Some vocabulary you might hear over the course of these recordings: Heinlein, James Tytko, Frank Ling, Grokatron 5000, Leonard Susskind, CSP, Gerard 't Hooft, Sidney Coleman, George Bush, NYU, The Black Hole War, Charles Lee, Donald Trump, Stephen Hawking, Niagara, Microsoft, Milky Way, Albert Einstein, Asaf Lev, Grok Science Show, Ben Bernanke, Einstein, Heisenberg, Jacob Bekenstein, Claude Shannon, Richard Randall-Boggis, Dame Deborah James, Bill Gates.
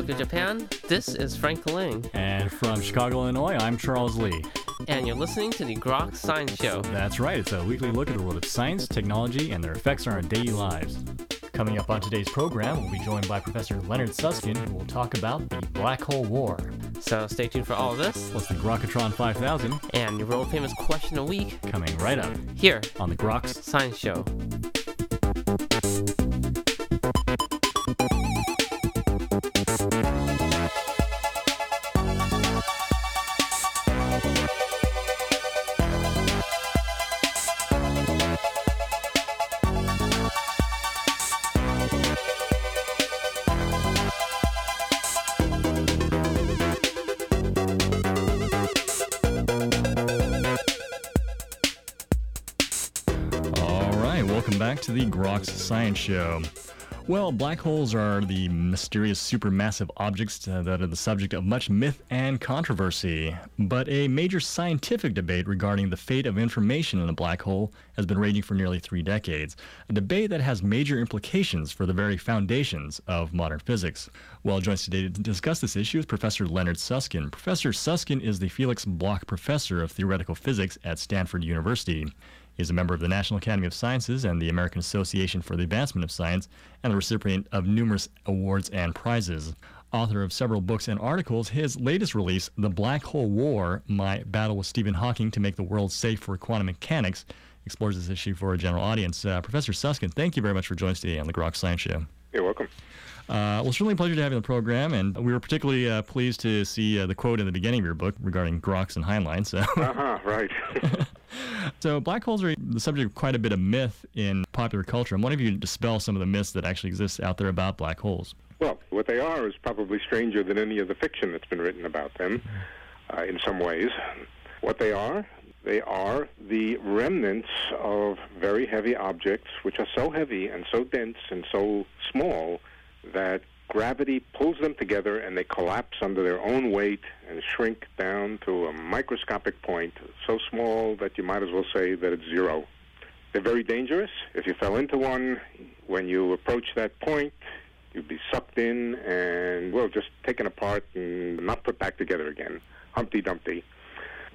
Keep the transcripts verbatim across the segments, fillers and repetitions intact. Tokyo, Japan, this is Frank Ling. And from Chicago, Illinois, I'm Charles Lee. And you're listening to the Grok Science Show. That's right. It's a weekly look at the world of science, technology, and their effects on our daily lives. Coming up on today's program, we'll be joined by Professor Leonard Susskind, who will talk about the Black Hole War. So stay tuned for all of this. Plus the Grokatron five thousand. And your world-famous question a week. Coming right up. Here. On the Grok Science Show. To the Grok Science Show. Well, black holes are the mysterious supermassive objects that are the subject of much myth and controversy, but a major scientific debate regarding the fate of information in a black hole has been raging for nearly three decades, a debate that has major implications for the very foundations of modern physics. Well, joined today to discuss this issue is Professor Leonard Susskind. Professor Susskind is the Felix Bloch Professor of Theoretical Physics at Stanford University. He is a member of the National Academy of Sciences and the American Association for the Advancement of Science, and the recipient of numerous awards and prizes. Author of several books and articles, his latest release, The Black Hole War, My Battle with Stephen Hawking to Make the World Safe for Quantum Mechanics, explores this issue for a general audience. Uh, Professor Susskind, thank you very much for joining us today on the Grok Science Show. You're welcome. Uh, well, certainly a pleasure to have you on the program, and we were particularly uh, pleased to see uh, the quote in the beginning of your book regarding Groks and Heinleins. So. Uh-huh, right. So black holes are the subject of quite a bit of myth in popular culture. I'm wondering if you could dispel some of the myths that actually exist out there about black holes. Well, what they are is probably stranger than any of the fiction that's been written about them uh, in some ways. What they are, they are the remnants of very heavy objects, which are so heavy and so dense and so small that gravity pulls them together and they collapse under their own weight and shrink down to a microscopic point so small that you might as well say that it's zero. They're very dangerous. If you fell into one, when you approach that point, you'd be sucked in and, well, just taken apart and not put back together again. Humpty Dumpty.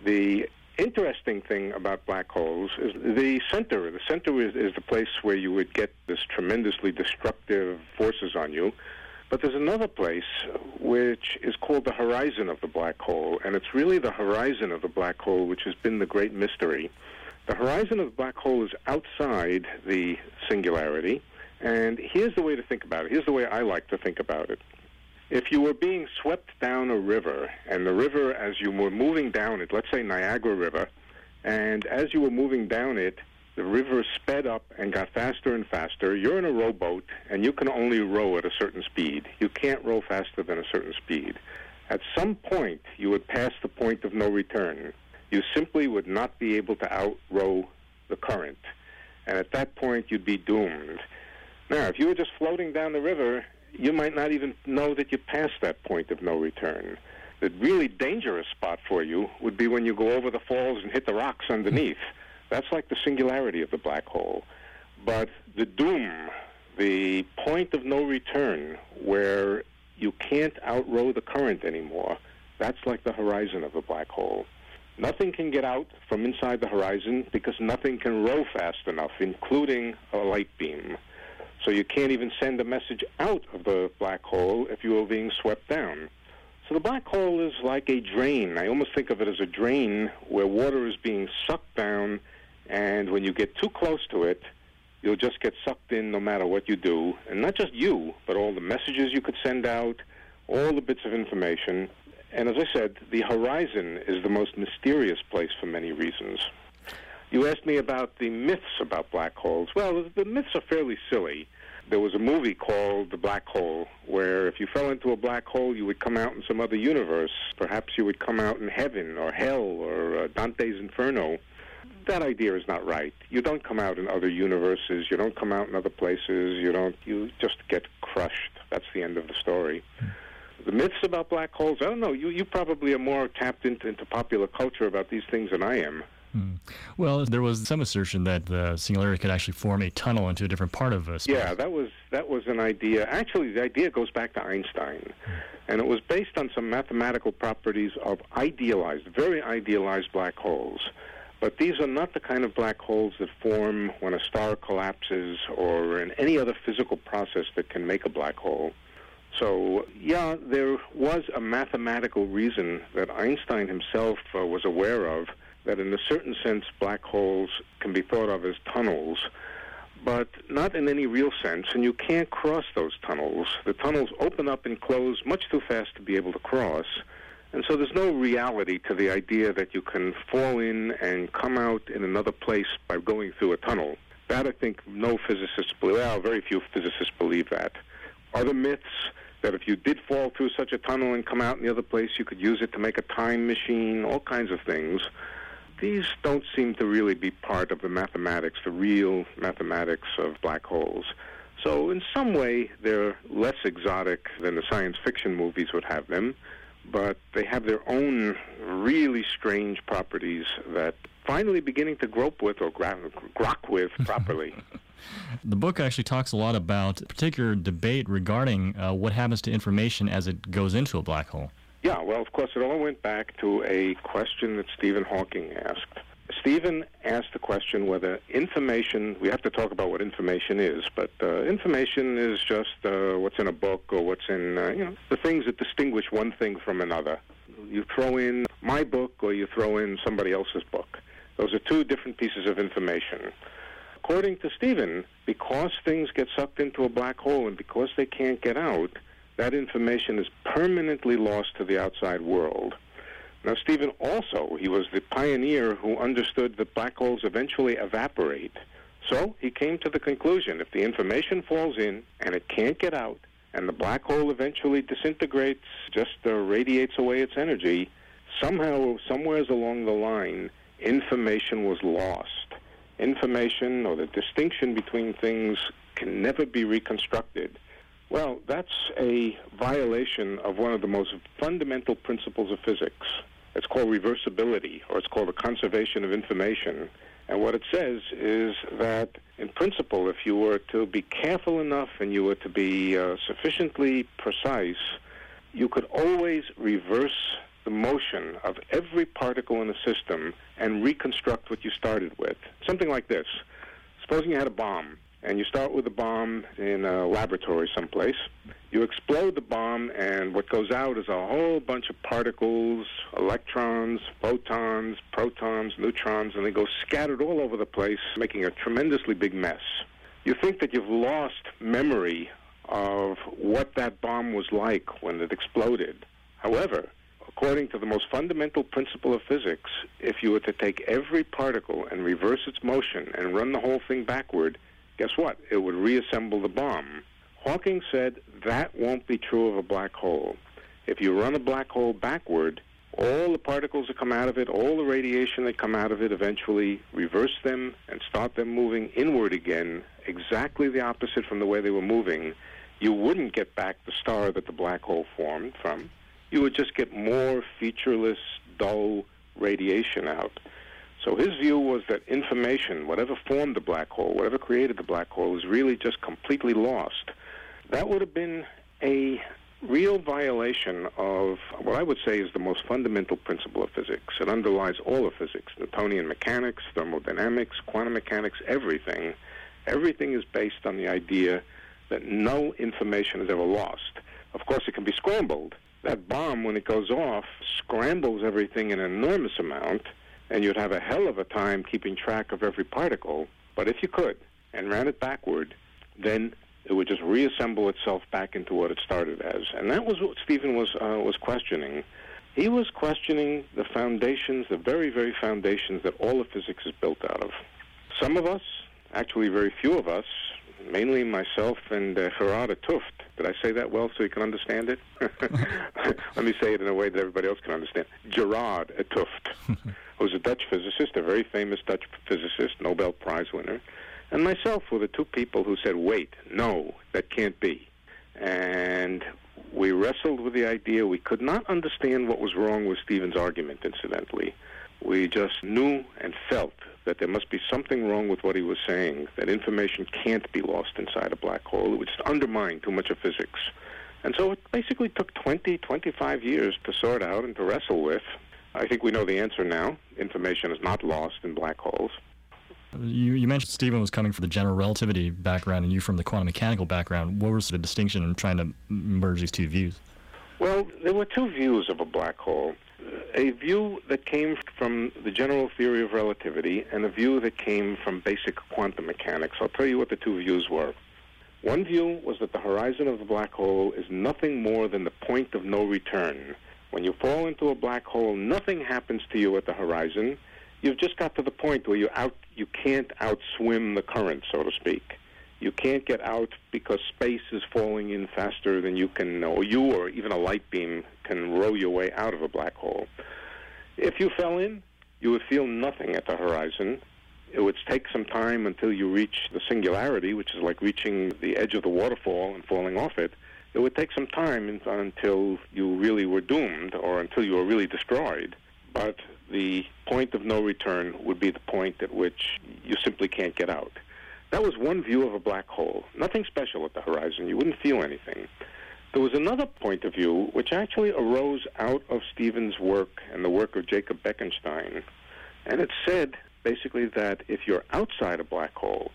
The interesting thing about black holes is the center. The center is, is the place where you would get this tremendously destructive forces on you. But there's another place which is called the horizon of the black hole, and it's really the horizon of the black hole which has been the great mystery. The horizon of the black hole is outside the singularity, and here's the way to think about it. Here's the way I like to think about it. If you were being swept down a river, and the river, as you were moving down it, let's say Niagara River, and as you were moving down it, the river sped up and got faster and faster. You're in a rowboat, and you can only row at a certain speed. You can't row faster than a certain speed. At some point, you would pass the point of no return. You simply would not be able to out-row the current. And at that point, you'd be doomed. Now, if you were just floating down the river, you might not even know that you passed that point of no return. The really dangerous spot for you would be when you go over the falls and hit the rocks underneath. That's like the singularity of the black hole. But the doom, the point of no return, where you can't outrow the current anymore, that's like the horizon of the black hole. Nothing can get out from inside the horizon because nothing can row fast enough, including a light beam. So you can't even send a message out of the black hole if you are being swept down. So the black hole is like a drain. I almost think of it as a drain where water is being sucked down, and when you get too close to it, you'll just get sucked in no matter what you do. And not just you, but all the messages you could send out, all the bits of information. And as I said, the horizon is the most mysterious place for many reasons. You asked me about the myths about black holes. Well, the myths are fairly silly. There was a movie called The Black Hole, where if you fell into a black hole, you would come out in some other universe. Perhaps you would come out in heaven or hell or uh, Dante's Inferno. That idea is not right. You don't come out in other universes. You don't come out in other places. You don't. You just get crushed. That's the end of the story. The myths about black holes, I don't know. You, you probably are more tapped into, into popular culture about these things than I am. Hmm. Well, there was some assertion that the singularity could actually form a tunnel into a different part of us. Yeah, that was that was an idea. Actually, the idea goes back to Einstein, and it was based on some mathematical properties of idealized, very idealized black holes. But these are not the kind of black holes that form when a star collapses or in any other physical process that can make a black hole. So, yeah, there was a mathematical reason that Einstein himself uh, was aware of, that in a certain sense black holes can be thought of as tunnels, but not in any real sense, and you can't cross those tunnels. The tunnels open up and close much too fast to be able to cross, and so there's no reality to the idea that you can fall in and come out in another place by going through a tunnel. That, I think, no physicists believe. Well, very few physicists believe that. Other myths, that if you did fall through such a tunnel and come out in the other place, you could use it to make a time machine, all kinds of things. These don't seem to really be part of the mathematics, the real mathematics of black holes. So in some way, they're less exotic than the science fiction movies would have them, but they have their own really strange properties that finally beginning to grope with or gra grok with properly. The book actually talks a lot about a particular debate regarding uh, what happens to information as it goes into a black hole. Yeah, well, of course, it all went back to a question that Stephen Hawking asked. Stephen asked the question whether information, we have to talk about what information is, but uh, information is just uh, what's in a book or what's in, uh, you know, the things that distinguish one thing from another. You throw in my book or you throw in somebody else's book. Those are two different pieces of information. According to Stephen, because things get sucked into a black hole and because they can't get out, that information is permanently lost to the outside world. Now, Stephen also, he was the pioneer who understood that black holes eventually evaporate. So he came to the conclusion, if the information falls in and it can't get out, and the black hole eventually disintegrates, just uh, radiates away its energy, somehow, somewhere along the line, information was lost. Information, or the distinction between things, can never be reconstructed. Well, that's a violation of one of the most fundamental principles of physics. It's called reversibility, or it's called the conservation of information. And what it says is that, in principle, if you were to be careful enough and you were to be uh, sufficiently precise, you could always reverse the motion of every particle in a system and reconstruct what you started with. Something like this. Supposing you had a bomb. And you start with a bomb in a laboratory someplace. You explode the bomb, and what goes out is a whole bunch of particles, electrons, photons, protons, neutrons, and they go scattered all over the place, making a tremendously big mess. You think that you've lost memory of what that bomb was like when it exploded. However, according to the most fundamental principle of physics, if you were to take every particle and reverse its motion and run the whole thing backward, guess what? It would reassemble the bomb. Hawking said that won't be true of a black hole. If you run a black hole backward, all the particles that come out of it, all the radiation that come out of it, eventually reverse them and start them moving inward again, exactly the opposite from the way they were moving. You wouldn't get back the star that the black hole formed from. You would just get more featureless, dull radiation out. So his view was that information, whatever formed the black hole, whatever created the black hole, is really just completely lost. That would have been a real violation of what I would say is the most fundamental principle of physics. It underlies all of physics, Newtonian mechanics, thermodynamics, quantum mechanics, everything. Everything is based on the idea that no information is ever lost. Of course, it can be scrambled. That bomb, when it goes off, scrambles everything in an enormous amount, and you'd have a hell of a time keeping track of every particle. But if you could, and ran it backward, then it would just reassemble itself back into what it started as. And that was what Stephen was, uh, was questioning. He was questioning the foundations, the very, very foundations that all of physics is built out of. Some of us, actually very few of us, mainly myself and uh, Gerard 't Hooft. Did I say that well so you can understand it? Let me say it in a way that everybody else can understand. Gerard 't Hooft, who's a Dutch physicist, a very famous Dutch physicist, Nobel Prize winner, and myself were the two people who said, wait, no, that can't be. And We wrestled with the idea. We could not understand what was wrong with Stephen's argument, incidentally. We just knew and felt that there must be something wrong with what he was saying, that information can't be lost inside a black hole. It would just undermine too much of physics. And so it basically took twenty, twenty-five years to sort out and to wrestle with. I think we know the answer now. Information is not lost in black holes. You, you mentioned Stephen was coming from the general relativity background and you from the quantum mechanical background. What was the distinction in trying to merge these two views? Well, there were two views of a black hole. A view that came from the general theory of relativity and a view that came from basic quantum mechanics. I'll tell you what the two views were. One view was that the horizon of the black hole is nothing more than the point of no return. When you fall into a black hole, nothing happens to you at the horizon. You've just got to the point where you out, you can't outswim the current, so to speak. You can't get out because space is falling in faster than you can, or you or even a light beam can row your way out of a black hole. If you fell in, you would feel nothing at the horizon. It would take some time until you reach the singularity, which is like reaching the edge of the waterfall and falling off it. It would take some time until you really were doomed or until you were really destroyed. But the point of no return would be the point at which you simply can't get out. That was one view of a black hole. Nothing special at the horizon. You wouldn't feel anything. There was another point of view which actually arose out of Stephen's work and the work of Jacob Bekenstein. And it said basically that if you're outside a black hole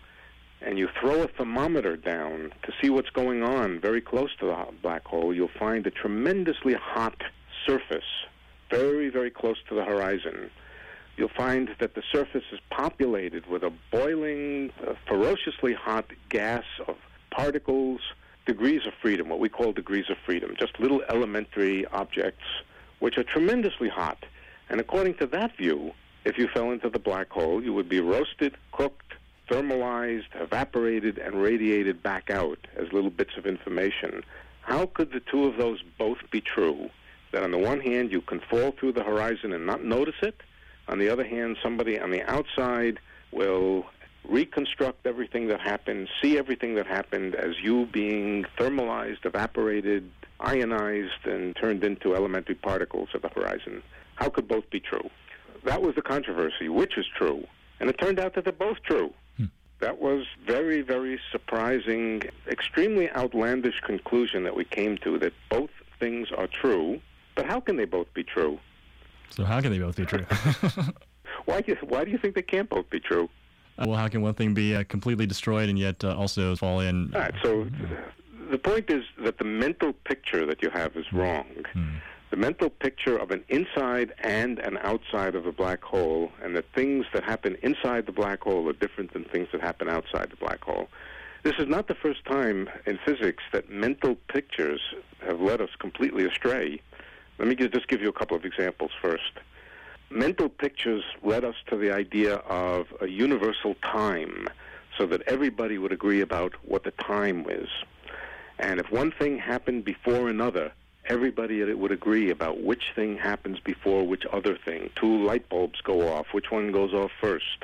and you throw a thermometer down to see what's going on very close to the black hole, you'll find a tremendously hot surface very, very close to the horizon. You'll find that the surface is populated with a boiling, uh, ferociously hot gas of particles, degrees of freedom, what we call degrees of freedom, just little elementary objects, which are tremendously hot. And according to that view, if you fell into the black hole, you would be roasted, cooked, thermalized, evaporated, and radiated back out as little bits of information. How could the two of those both be true? That on the one hand, you can fall through the horizon and not notice it. On the other hand, somebody on the outside will reconstruct everything that happened, see everything that happened as you being thermalized, evaporated, ionized, and turned into elementary particles at the horizon. How could both be true? That was the controversy, which is true. And it turned out that they're both true. Hmm. That was very, very surprising, extremely outlandish conclusion that we came to, that both things are true. But how can they both be true? So how can they both be true? why, do you, why do you think they can't both be true? Uh, well, how can one thing be uh, completely destroyed and yet uh, also fall in? All right, so the point is that the mental picture that you have is wrong. Hmm. The mental picture of an inside and an outside of a black hole, and the things that happen inside the black hole are different than things that happen outside the black hole. This is not the first time in physics that mental pictures have led us completely astray. Let me just give you a couple of examples first. Mental pictures led us to the idea of a universal time so that everybody would agree about what the time is. And if one thing happened before another, everybody would agree about which thing happens before which other thing. Two light bulbs go off. Which one goes off first?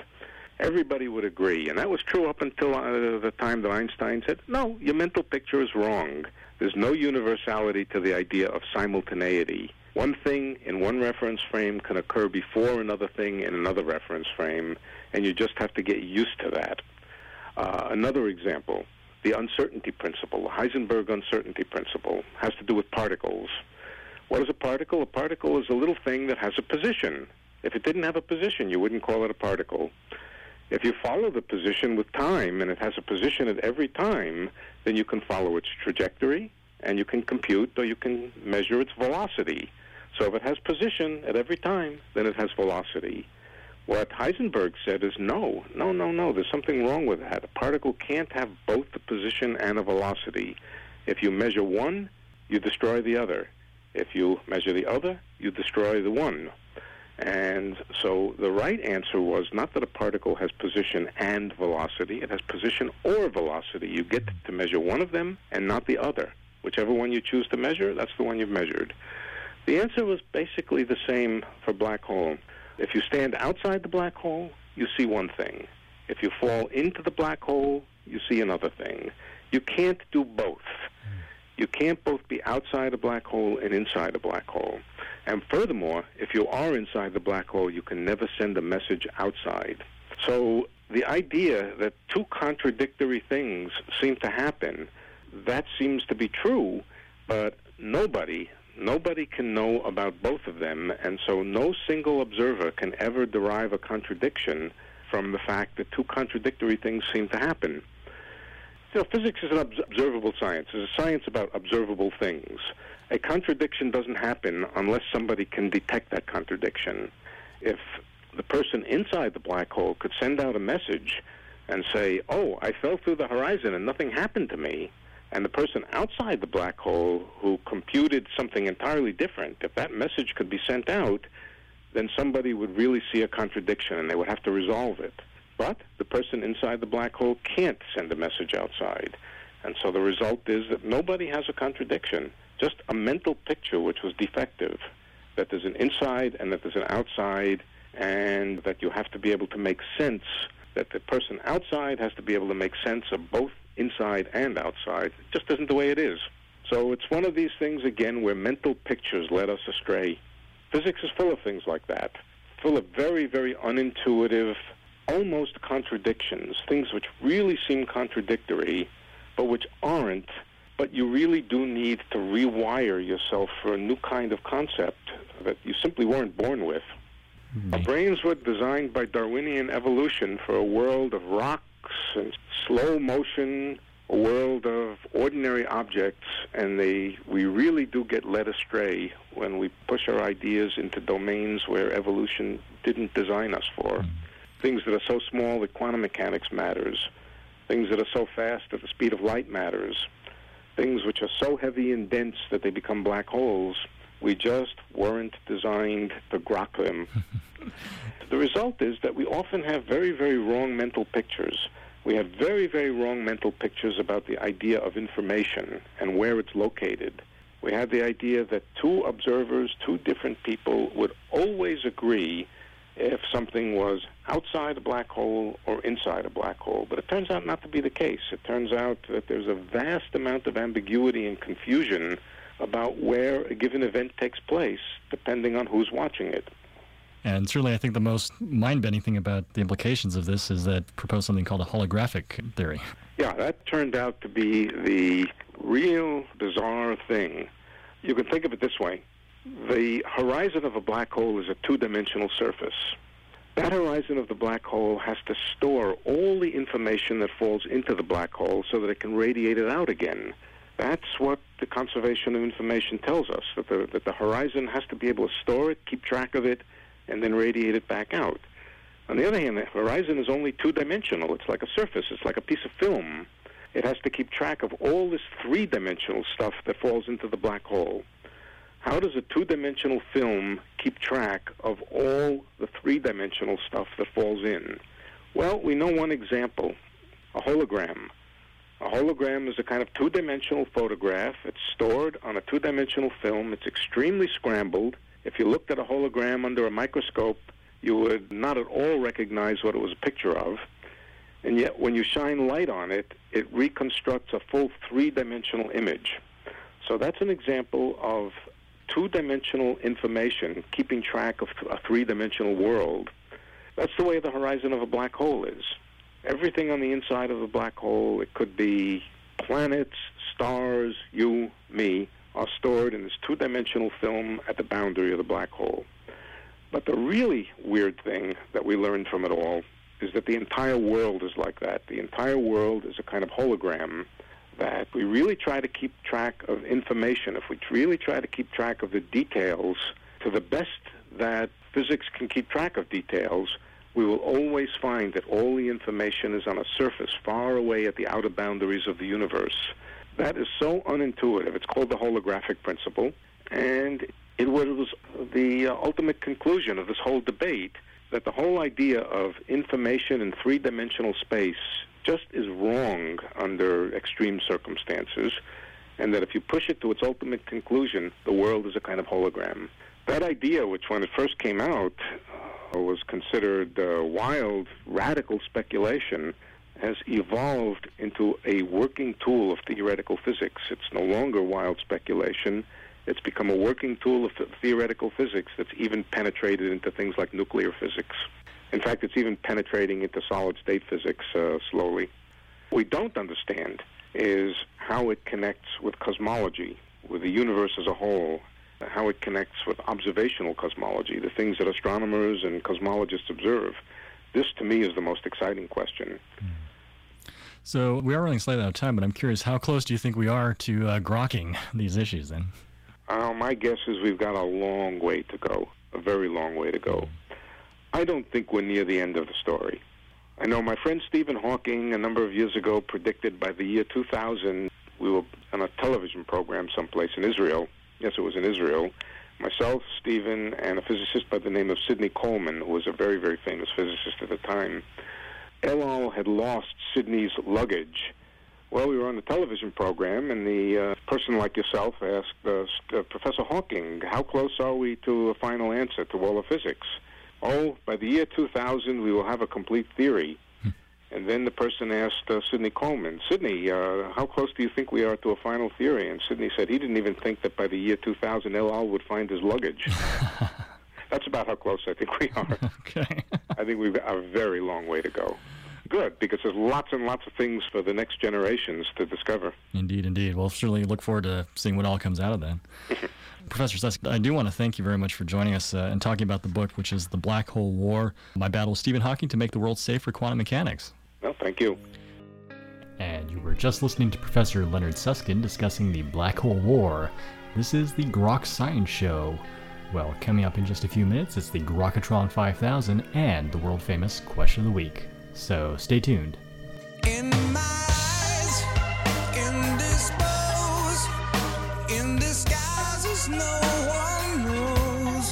Everybody would agree. And that was true up until uh, the time that Einstein said, no, your mental picture is wrong. There's no universality to the idea of simultaneity. One thing in one reference frame can occur before another thing in another reference frame, and you just have to get used to that. Uh, another example, the uncertainty principle, the Heisenberg uncertainty principle, has to do with particles. What is a particle? A particle is a little thing that has a position. If it didn't have a position, you wouldn't call it a particle. If you follow the position with time, and it has a position at every time, then you can follow its trajectory, and you can compute, or you can measure its velocity. So if it has position at every time, then it has velocity. What Heisenberg said is, no, no, no, no, there's something wrong with that. A particle can't have both a position and a velocity. If you measure one, you destroy the other. If you measure the other, you destroy the one. And so the right answer was not that a particle has position and velocity. It has position or velocity. You get to measure one of them and not the other. Whichever one you choose to measure, that's the one you've measured. The answer was basically the same for black hole. If you stand outside the black hole, you see one thing. If you fall into the black hole, you see another thing. You can't do both. You can't both be outside a black hole and inside a black hole. And furthermore, if you are inside the black hole, you can never send a message outside. So the idea that two contradictory things seem to happen, that seems to be true, but nobody, nobody can know about both of them, and so no single observer can ever derive a contradiction from the fact that two contradictory things seem to happen. You know, physics is an ob- observable science. It's a science about observable things. A contradiction doesn't happen unless somebody can detect that contradiction. If the person inside the black hole could send out a message and say, oh, I fell through the horizon and nothing happened to me, and the person outside the black hole who computed something entirely different, if that message could be sent out, then somebody would really see a contradiction and they would have to resolve it. But the person inside the black hole can't send a message outside. And so the result is that nobody has a contradiction, just a mental picture which was defective, that there's an inside and that there's an outside, and that you have to be able to make sense, that the person outside has to be able to make sense of both inside and outside. It just isn't the way it is. So it's one of these things, again, where mental pictures led us astray. Physics is full of things like that, full of very, very unintuitive, almost contradictions, things which really seem contradictory, but which aren't, but you really do need to rewire yourself for a new kind of concept that you simply weren't born with. Our brains were designed by Darwinian evolution for a world of rocks and slow motion, a world of ordinary objects, and they, we really do get led astray when we push our ideas into domains where evolution didn't design us for. Mm. Things that are so small that quantum mechanics matters, things that are so fast that the speed of light matters, things which are so heavy and dense that they become black holes. We just weren't designed to grok them. The result is that we often have very, very wrong mental pictures. We have very, very wrong mental pictures about the idea of information and where it's located. We have the idea that two observers, two different people, would always agree if something was outside a black hole or inside a black hole. But it turns out not to be the case. It turns out that there's a vast amount of ambiguity and confusion about where a given event takes place, depending on who's watching it. And certainly I think the most mind-bending thing about the implications of this is that proposed something called a holographic theory. Yeah, that turned out to be the real bizarre thing. You can think of it this way. The horizon of a black hole is a two-dimensional surface. That horizon of the black hole has to store all the information that falls into the black hole so that it can radiate it out again. That's what the conservation of information tells us, that the, that the horizon has to be able to store it, keep track of it, and then radiate it back out. On the other hand, the horizon is only two-dimensional. It's like a surface. It's like a piece of film. It has to keep track of all this three-dimensional stuff that falls into the black hole. How does a two-dimensional film keep track of all the three-dimensional stuff that falls in? Well, we know one example, a hologram. A hologram is a kind of two-dimensional photograph. It's stored on a two-dimensional film. It's extremely scrambled. If you looked at a hologram under a microscope, you would not at all recognize what it was a picture of. And yet, when you shine light on it, it reconstructs a full three-dimensional image. So that's an example of two-dimensional information keeping track of a three-dimensional world. That's the way the horizon of a black hole is. Everything on the inside of the black hole, it could be planets, stars, you, me, are stored in this two-dimensional film at the boundary of the black hole. But the really weird thing that we learned from it all is that the entire world is like that. The entire world is a kind of hologram, that we really try to keep track of information. If we really try to keep track of the details, to the best that physics can keep track of details, we will always find that all the information is on a surface far away at the outer boundaries of the universe. That is so unintuitive. It's called the holographic principle, and it was the ultimate conclusion of this whole debate, that the whole idea of information in three-dimensional space just is wrong under extreme circumstances, and that if you push it to its ultimate conclusion, the world is a kind of hologram. That idea, which when it first came out, was considered uh, wild, radical speculation, has evolved into a working tool of theoretical physics. It's no longer wild speculation. It's become a working tool of theoretical physics that's even penetrated into things like nuclear physics. In fact, it's even penetrating into solid-state physics uh, slowly. What we don't understand is how it connects with cosmology, with the universe as a whole, how it connects with observational cosmology, the things that astronomers and cosmologists observe. This, to me, is the most exciting question. Mm. So we are running slightly out of time, but I'm curious, how close do you think we are to uh, grokking these issues then? Uh, my guess is we've got a long way to go, a very long way to go. I don't think we're near the end of the story. I know my friend Stephen Hawking a number of years ago predicted by the year two thousand, we were on a television program someplace in Israel. Yes, it was in Israel. Myself, Stephen, and a physicist by the name of Sidney Coleman, who was a very, very famous physicist at the time. El had lost Sidney's luggage. Well, we were on the television program, and the uh, person like yourself asked uh, uh, Professor Hawking, how close are we to a final answer to all of physics? Oh, by the year two thousand, we will have a complete theory. And then the person asked uh, Sidney Coleman, Sidney, uh, how close do you think we are to a final theory? And Sidney said he didn't even think that by the year two thousand, El would find his luggage. That's about how close I think we are. Okay. I think we've got a very long way to go. Good, because there's lots and lots of things for the next generations to discover. Indeed, indeed. We'll certainly look forward to seeing what all comes out of that. Professor Susskind, I do want to thank you very much for joining us uh, and talking about the book, which is The Black Hole War, My Battle with Stephen Hawking to Make the World Safe for Quantum Mechanics. Well, thank you. And you were just listening to Professor Leonard Susskind discussing The Black Hole War. This is the Grok Science Show. Well, coming up in just a few minutes, it's the Grokatron five thousand and the world-famous Question of the Week. So stay tuned. In my eyes, indisposed, in disguises no one knows,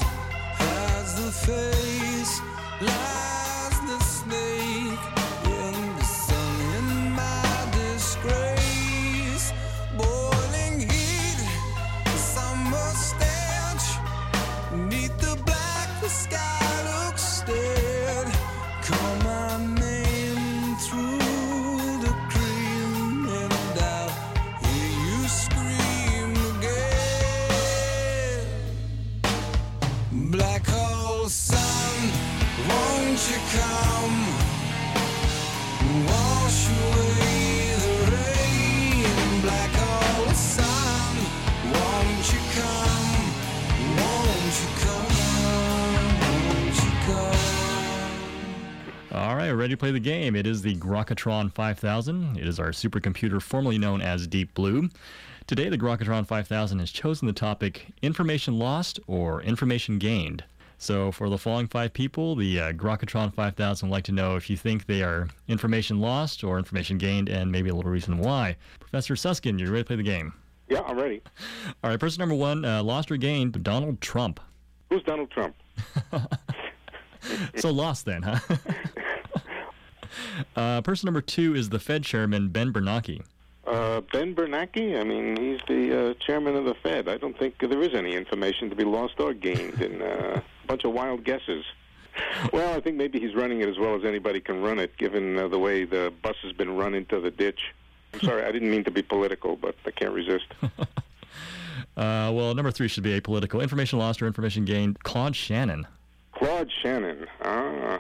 hides the face, lies the snake, in the sun, in my disgrace, boiling heat, the summer stench, neath the black, the sky looks dead, call my name. Black hole sun, won't you come, wash away the rain? Black hole sun, won't you come, won't you come, won't you come? All right, ready to play the game. It is the Grokatron five thousand. It is our supercomputer formerly known as Deep Blue. Today, the Grokatron five thousand has chosen the topic, Information Lost or Information Gained. So for the following five people, the uh, Grokatron five thousand would like to know if you think they are information lost or information gained, and maybe a little reason why. Professor Susskind, you ready to play the game? Yeah, I'm ready. All right, person number one, uh, lost or gained, Donald Trump. Who's Donald Trump? So lost then, huh? uh, person number two is the Fed chairman, Ben Bernanke. Uh, Ben Bernanke, I mean, he's the uh, chairman of the Fed. I don't think there is any information to be lost or gained in uh, a bunch of wild guesses. Well, I think maybe he's running it as well as anybody can run it, given uh, the way the bus has been run into the ditch. I'm sorry, I didn't mean to be political, but I can't resist. uh, well, number three should be apolitical. Information lost or information gained, Claude Shannon. Claude Shannon, ah.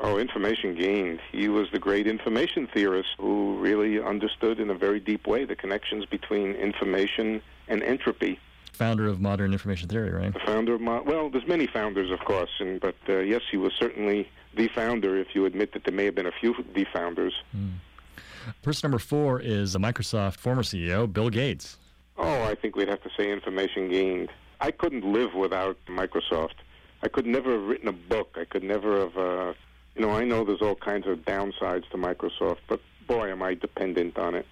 Oh, information gained. He was the great information theorist who really understood in a very deep way the connections between information and entropy. Founder of modern information theory, right? The founder of mo- well, there's many founders, of course, and, but uh, yes, he was certainly the founder, if you admit that there may have been a few the founders. Mm. Person number four is a Microsoft former C E O, Bill Gates. Oh, I think we'd have to say information gained. I couldn't live without Microsoft. I could never have written a book. I could never have... Uh, You know, I know there's all kinds of downsides to Microsoft, but boy, am I dependent on it.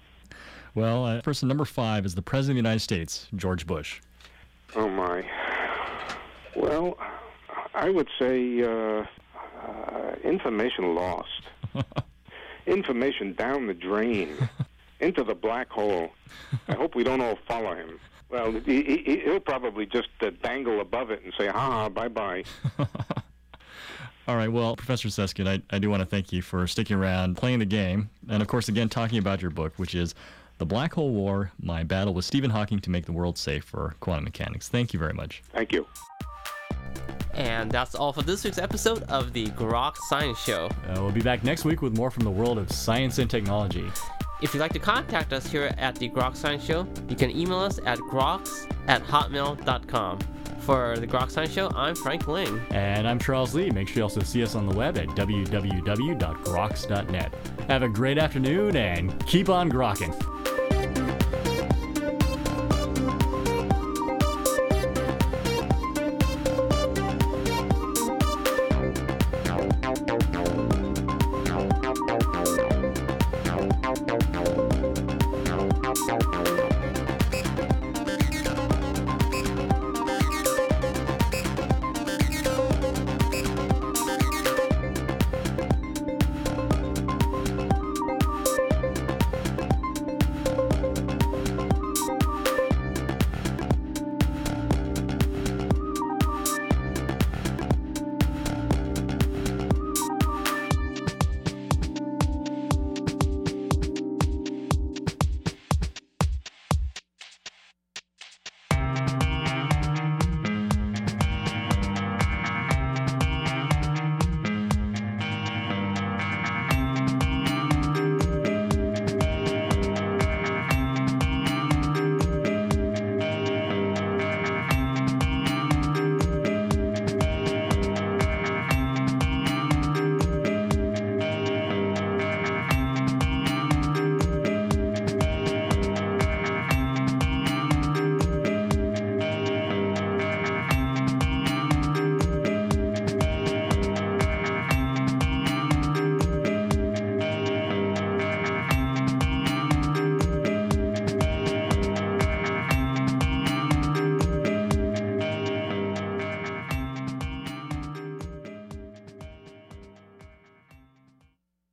Well, uh, person number five is the President of the United States, George Bush. Oh, my. Well, I would say uh, uh, information lost. Information down the drain, into the black hole. I hope we don't all follow him. Well, he, he, he'll probably just uh, dangle above it and say, ha-ha, bye-bye. All right. Well, Professor Susskind, I, I do want to thank you for sticking around, playing the game, and, of course, again, talking about your book, which is The Black Hole War, My Battle with Stephen Hawking to Make the World Safe for Quantum Mechanics. Thank you very much. Thank you. And that's all for this week's episode of the Grok Science Show. Uh, we'll be back next week with more from the world of science and technology. If you'd like to contact us here at the Grok Science Show, you can email us at groks at hotmail dot com. For the Grok Science Show, I'm Frank Ling. And I'm Charles Lee. Make sure you also see us on the web at w w w dot groks dot net. Have a great afternoon and keep on grokking.